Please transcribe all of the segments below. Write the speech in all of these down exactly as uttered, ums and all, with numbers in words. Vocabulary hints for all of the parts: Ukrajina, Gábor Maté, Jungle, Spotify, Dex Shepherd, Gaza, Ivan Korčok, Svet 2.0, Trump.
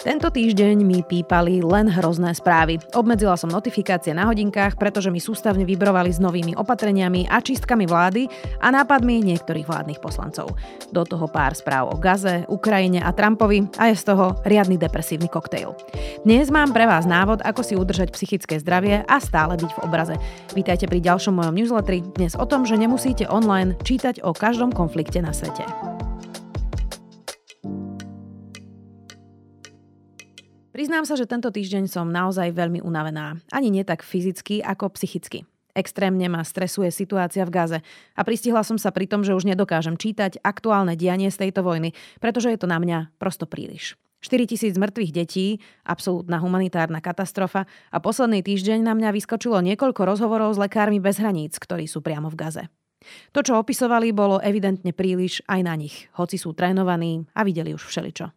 Tento týždeň mi pípali len hrozné správy. Obmedzila som notifikácie na hodinkách, pretože mi sústavne vibrovali s novými opatreniami a čistkami vlády a nápadmi niektorých vládnych poslancov. Do toho pár správ o Gaze, Ukrajine a Trumpovi a je z toho riadny depresívny koktejl. Dnes mám pre vás návod, ako si udržať psychické zdravie a stále byť v obraze. Vítajte pri ďalšom mojom newsletteri, dnes o tom, že nemusíte online čítať o každom konflikte na svete. Priznám sa, že tento týždeň som naozaj veľmi unavená. Ani nie tak fyzicky, ako psychicky. Extrémne ma stresuje situácia v Gaze. A pristihla som sa pri tom, že už nedokážem čítať aktuálne dianie z tejto vojny, pretože je to na mňa prosto príliš. štyritisíc mŕtvych detí, absolútna humanitárna katastrofa a posledný týždeň na mňa vyskočilo niekoľko rozhovorov s lekármi bez hraníc, ktorí sú priamo v Gaze. To, čo opisovali, bolo evidentne príliš aj na nich, hoci sú trénovaní a videli už všeličo.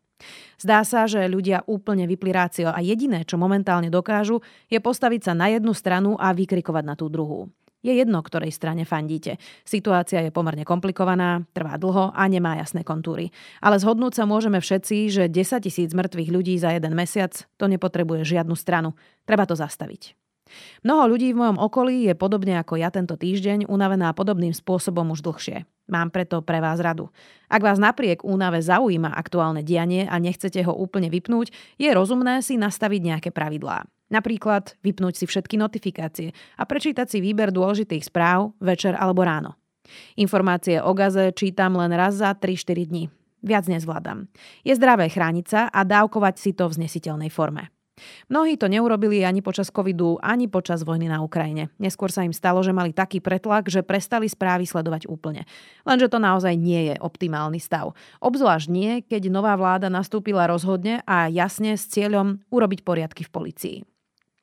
Zdá sa, že ľudia úplne vypli rácio a jediné, čo momentálne dokážu, je postaviť sa na jednu stranu a vykrikovať na tú druhú. Je jedno, ktorej strane fandíte. Situácia je pomerne komplikovaná, trvá dlho a nemá jasné kontúry. Ale zhodnúť sa môžeme všetci, že desaťtisíc mŕtvych ľudí za jeden mesiac to nepotrebuje žiadnu stranu. Treba to zastaviť. Mnoho ľudí v mojom okolí je podobne ako ja tento týždeň unavená podobným spôsobom už dlhšie. Mám preto pre vás radu. Ak vás napriek únave zaujíma aktuálne dianie a nechcete ho úplne vypnúť, je rozumné si nastaviť nejaké pravidlá. Napríklad vypnúť si všetky notifikácie a prečítať si výber dôležitých správ večer alebo ráno. Informácie o Gaze čítam len raz za tri štyri dní. Viac nezvládam. Je zdravé chrániť sa a dávkovať si to v znesiteľnej forme. Mnohí to neurobili ani počas covidu, ani počas vojny na Ukrajine. Neskôr sa im stalo, že mali taký pretlak, že prestali správy sledovať úplne. Lenže to naozaj nie je optimálny stav. Obzvlášť nie, keď nová vláda nastúpila rozhodne a jasne s cieľom urobiť poriadky v polícii.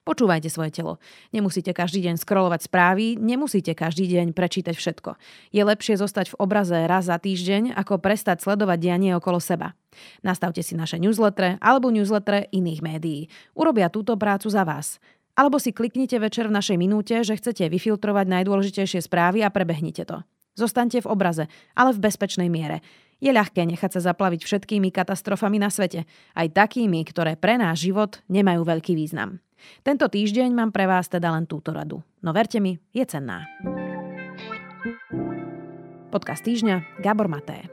Počúvajte svoje telo. Nemusíte každý deň scrollovať správy, nemusíte každý deň prečítať všetko. Je lepšie zostať v obraze raz za týždeň, ako prestať sledovať dianie okolo seba. Nastavte si naše newslettere alebo newslettere iných médií. Urobia túto prácu za vás. Alebo si kliknite večer v našej minúte, že chcete vyfiltrovať najdôležitejšie správy a prebehnite to. Zostaňte v obraze, ale v bezpečnej miere. Je ľahké nechať sa zaplaviť všetkými katastrofami na svete, aj takými, ktoré pre náš život nemajú veľký význam. Tento týždeň mám pre vás teda len túto radu. No verte mi, je cenná. Podcast týždňa Gábor Maté.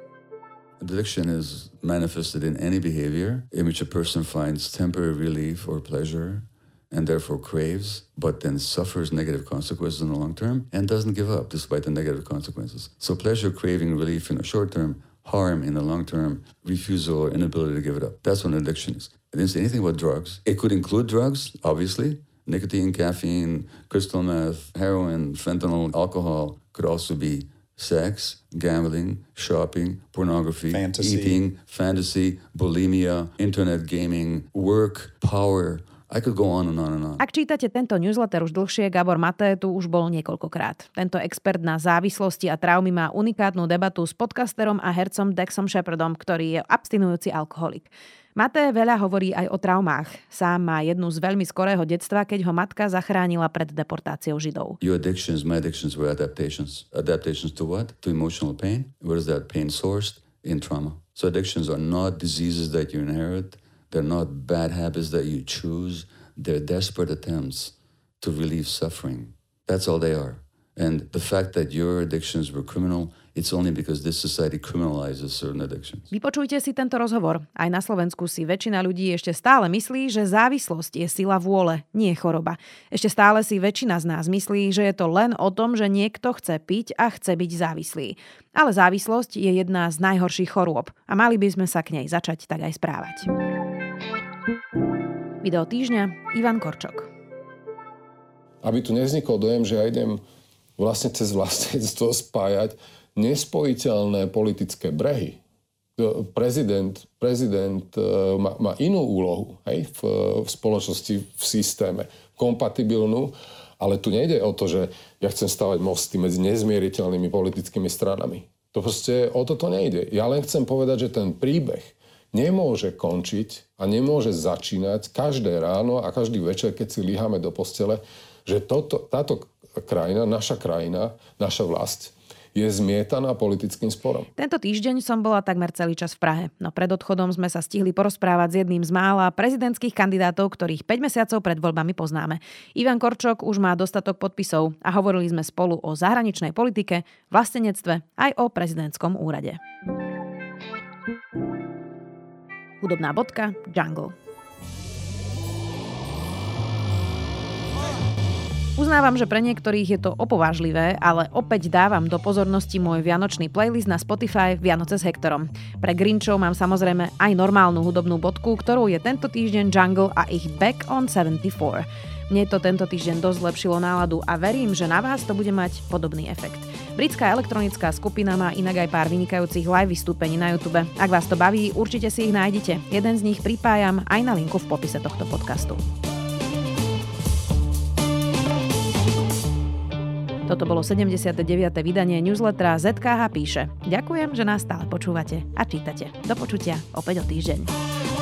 Addiction is manifested in any behavior in which a person finds temporary relief or pleasure and therefore craves, but then suffers negative consequences in the long term and doesn't give up despite the negative consequences. So pleasure, craving, relief in the short term, harm in the long term, refusal or inability to give it up. That's what addiction is. I didn't say anything about drugs. It could include drugs, obviously. Nicotine, caffeine, crystal meth, heroin, fentanyl, alcohol. Could also be sex, gambling, shopping, pornography, fantasy. Eating, fantasy, bulimia, internet gaming, work, power. I could go on and on and on. Ak čítate tento newsletter už dlhšie, Gábor Maté tu už bol niekoľkokrát. Tento expert na závislosti a traumy má unikátnu debatu s podcasterom a hercom Dexom Shepherdom, ktorý je abstinujúci alkoholik. Maté veľa hovorí aj o traumách. Sám má jednu z veľmi skorého detstva, keď ho matka zachránila pred deportáciou Židov. Your addictions, my addictions were adaptations. Adaptations to what? To emotional pain? Where is that pain sourced? In trauma. So addictions are not diseases that you inherit. They're not bad habits that you choose. They're desperate attempts to relieve suffering. That's all they are. And the fact that your addictions were criminal, it's only because this society criminalizes certain addictions. Vypočujte si tento rozhovor. Aj na Slovensku si väčšina ľudí ešte stále myslí, že závislosť je sila vôle, nie choroba. Ešte stále si väčšina z nás myslí, že je to len o tom, že niekto chce piť a chce byť závislý. Ale závislosť je jedna z najhorších chorôb a mali by sme sa k nej začať tak aj správať. Video týždňa Ivan Korčok. Aby tu nevznikol dojem, že ja idem vlastne cez vlastníctvo spájať nespojiteľné politické brehy. Prezident, prezident má, má inú úlohu, hej, v, v spoločnosti, v systéme, kompatibilnú, ale tu nejde o to, že ja chcem stavať mosty medzi nezmieriteľnými politickými stranami. To proste o toto nejde. Ja len chcem povedať, že ten príbeh nemôže končiť a nemôže začínať každé ráno a každý večer, keď si líhame do postele, že toto, táto krajina, naša krajina, naša vlast, je zmietaná politickým sporom. Tento týždeň som bola takmer celý čas v Prahe, no pred odchodom sme sa stihli porozprávať s jedným z mála prezidentských kandidátov, ktorých päť mesiacov pred voľbami poznáme. Ivan Korčok už má dostatok podpisov a hovorili sme spolu o zahraničnej politike, vlastenectve aj o prezidentskom úrade. Hudobná bodka Jungle. Uznávam, že pre niektorých je to opovážlivé, ale opäť dávam do pozornosti môj vianočný playlist na Spotify Vianoce s Hektorom. Pre Grinchov mám samozrejme aj normálnu hudobnú bodku, ktorou je tento týždeň Jungle a ich Back on sedemdesiatštyri. Mne to tento týždeň dosť zlepšilo náladu a verím, že na vás to bude mať podobný efekt. Britská elektronická skupina má inak aj pár vynikajúcich live vystúpení na YouTube. Ak vás to baví, určite si ich nájdete. Jeden z nich pripájam aj na linku v popise tohto podcastu. Toto bolo sedemdesiate deviate vydanie newslettera zet ká há píše. Ďakujem, že nás stále počúvate a čítate. Do počutia opäť o týždeň.